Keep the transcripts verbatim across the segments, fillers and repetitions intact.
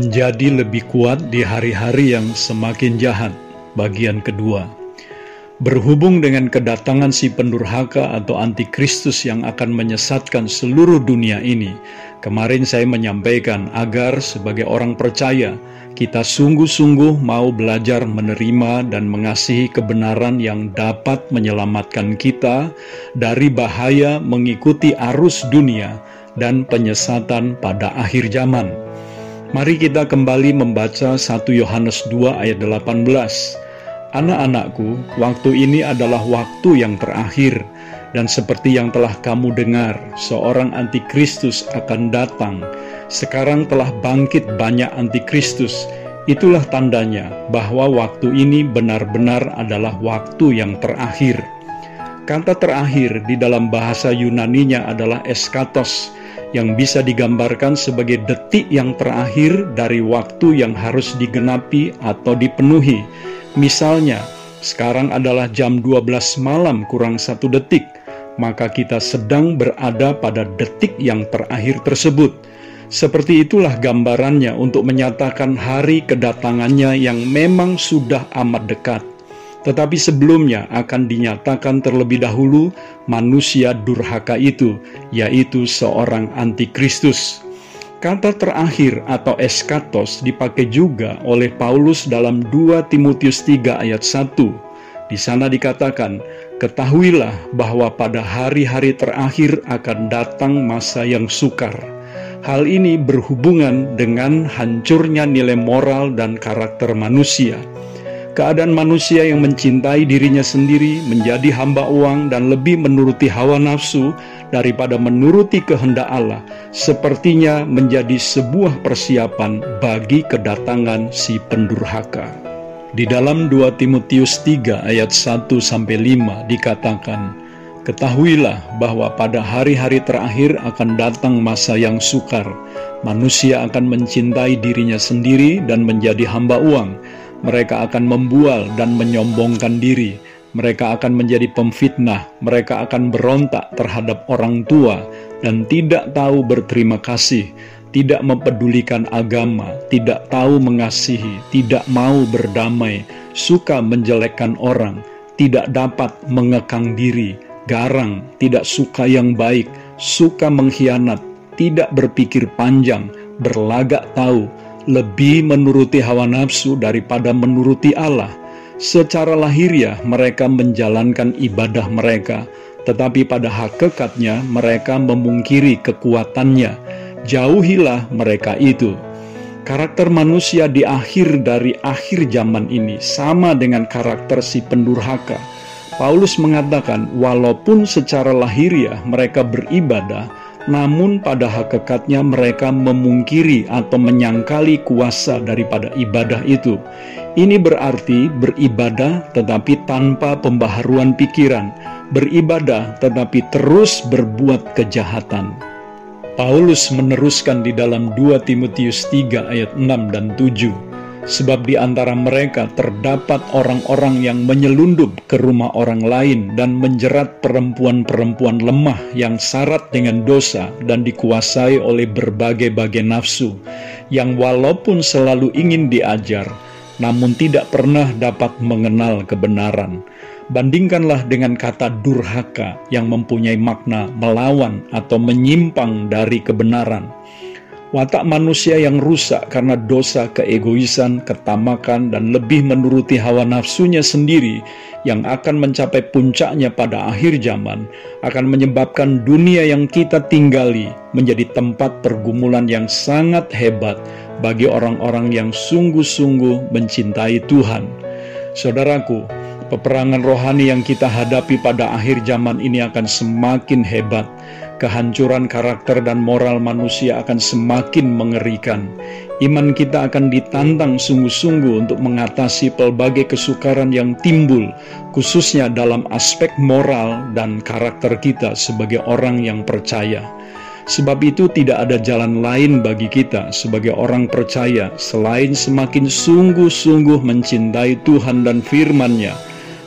menjadi lebih kuat di hari-hari yang semakin jahat. Bagian kedua, berhubung dengan kedatangan si pendurhaka atau antikristus yang akan menyesatkan seluruh dunia ini. Kemarin saya menyampaikan agar sebagai orang percaya, kita sungguh-sungguh mau belajar menerima dan mengasihi kebenaran yang dapat menyelamatkan kita dari bahaya mengikuti arus dunia dan penyesatan pada akhir zaman. Mari kita kembali membaca satu Yohanes dua ayat delapan belas. Anak-anakku, waktu ini adalah waktu yang terakhir, dan seperti yang telah kamu dengar, seorang antikristus akan datang. Sekarang telah bangkit banyak antikristus. Itulah tandanya bahwa waktu ini benar-benar adalah waktu yang terakhir. Kata terakhir di dalam bahasa Yunaninya adalah eskatos, yang bisa digambarkan sebagai detik yang terakhir dari waktu yang harus digenapi atau dipenuhi. Misalnya, sekarang adalah jam dua belas malam kurang satu detik. Maka kita sedang berada pada detik yang terakhir tersebut. Seperti itulah gambarannya untuk menyatakan hari kedatangannya yang memang sudah amat dekat. Tetapi sebelumnya akan dinyatakan terlebih dahulu manusia durhaka itu, yaitu seorang antikristus. Kata terakhir atau eskatos dipakai juga oleh Paulus dalam dua Timotius tiga ayat satu. Di sana dikatakan, ketahuilah bahwa pada hari-hari terakhir akan datang masa yang sukar. Hal ini berhubungan dengan hancurnya nilai moral dan karakter manusia. Keadaan manusia yang mencintai dirinya sendiri, menjadi hamba uang, dan lebih menuruti hawa nafsu daripada menuruti kehendak Allah, sepertinya menjadi sebuah persiapan bagi kedatangan si pendurhaka. Di dalam dua Timotius tiga ayat satu sampai lima dikatakan, ketahuilah bahwa pada hari-hari terakhir akan datang masa yang sukar. Manusia akan mencintai dirinya sendiri dan menjadi hamba uang. Mereka akan membual dan menyombongkan diri. Mereka akan menjadi pemfitnah. Mereka akan berontak terhadap orang tua dan tidak tahu berterima kasih. Tidak mempedulikan agama, tidak tahu mengasihi, tidak mau berdamai, suka menjelekkan orang, tidak dapat mengekang diri, garang, tidak suka yang baik, suka mengkhianat, tidak berpikir panjang, berlagak tahu, lebih menuruti hawa nafsu daripada menuruti Allah. Secara lahiriah mereka menjalankan ibadah mereka, tetapi pada hakikatnya mereka memungkiri kekuatannya. Jauhilah mereka itu. Karakter manusia di akhir dari akhir zaman ini sama dengan karakter si pendurhaka. Paulus mengatakan, walaupun secara lahiriah mereka beribadah, namun pada hakikatnya mereka memungkiri atau menyangkali kuasa daripada ibadah itu. Ini berarti beribadah tetapi tanpa pembaharuan pikiran, beribadah tetapi terus berbuat kejahatan. Paulus meneruskan di dalam dua Timotius tiga ayat enam dan tujuh. Sebab di antara mereka terdapat orang-orang yang menyelundup ke rumah orang lain dan menjerat perempuan-perempuan lemah yang syarat dengan dosa dan dikuasai oleh berbagai-bagai nafsu, yang walaupun selalu ingin diajar, namun tidak pernah dapat mengenal kebenaran. Bandingkanlah dengan kata durhaka yang mempunyai makna melawan atau menyimpang dari kebenaran. Watak manusia yang rusak karena dosa keegoisan, ketamakan, dan lebih menuruti hawa nafsunya sendiri yang akan mencapai puncaknya pada akhir zaman, akan menyebabkan dunia yang kita tinggali menjadi tempat pergumulan yang sangat hebat bagi orang-orang yang sungguh-sungguh mencintai Tuhan. Saudaraku, peperangan rohani yang kita hadapi pada akhir zaman ini akan semakin hebat. Kehancuran karakter dan moral manusia akan semakin mengerikan. Iman kita akan ditantang sungguh-sungguh untuk mengatasi pelbagai kesukaran yang timbul, khususnya dalam aspek moral dan karakter kita sebagai orang yang percaya. Sebab itu tidak ada jalan lain bagi kita sebagai orang percaya selain semakin sungguh-sungguh mencintai Tuhan dan firman-Nya.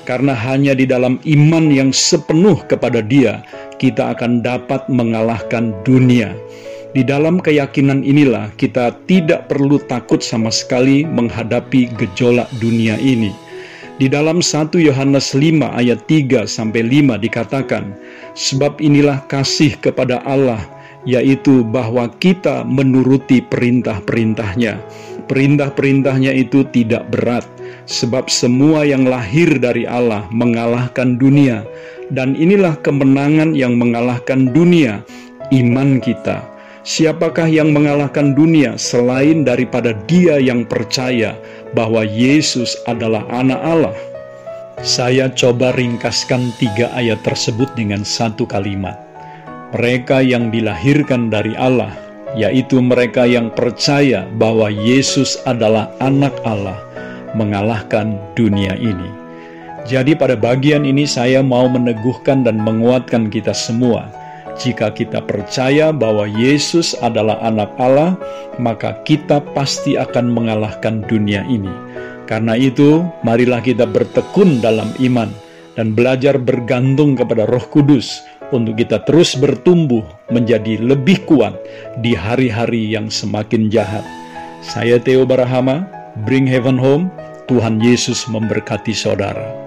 Karena hanya di dalam iman yang sepenuh kepada Dia, kita akan dapat mengalahkan dunia. Di dalam keyakinan inilah kita tidak perlu takut sama sekali menghadapi gejolak dunia ini. Di dalam satu Yohanes lima ayat tiga sampai lima dikatakan, sebab inilah kasih kepada Allah, yaitu bahwa kita menuruti perintah-perintahnya. Perintah-perintahnya itu tidak berat, sebab semua yang lahir dari Allah mengalahkan dunia. Dan inilah kemenangan yang mengalahkan dunia, iman kita. Siapakah yang mengalahkan dunia selain daripada dia yang percaya bahwa Yesus adalah Anak Allah? Saya coba ringkaskan tiga ayat tersebut dengan satu kalimat. Mereka yang dilahirkan dari Allah, yaitu mereka yang percaya bahwa Yesus adalah Anak Allah, mengalahkan dunia ini. Jadi pada bagian ini saya mau meneguhkan dan menguatkan kita semua. Jika kita percaya bahwa Yesus adalah Anak Allah, maka kita pasti akan mengalahkan dunia ini. Karena itu, marilah kita bertekun dalam iman dan belajar bergantung kepada Roh Kudus untuk kita terus bertumbuh menjadi lebih kuat di hari-hari yang semakin jahat. Saya Theo Barahama, Bring Heaven Home. Tuhan Yesus memberkati saudara.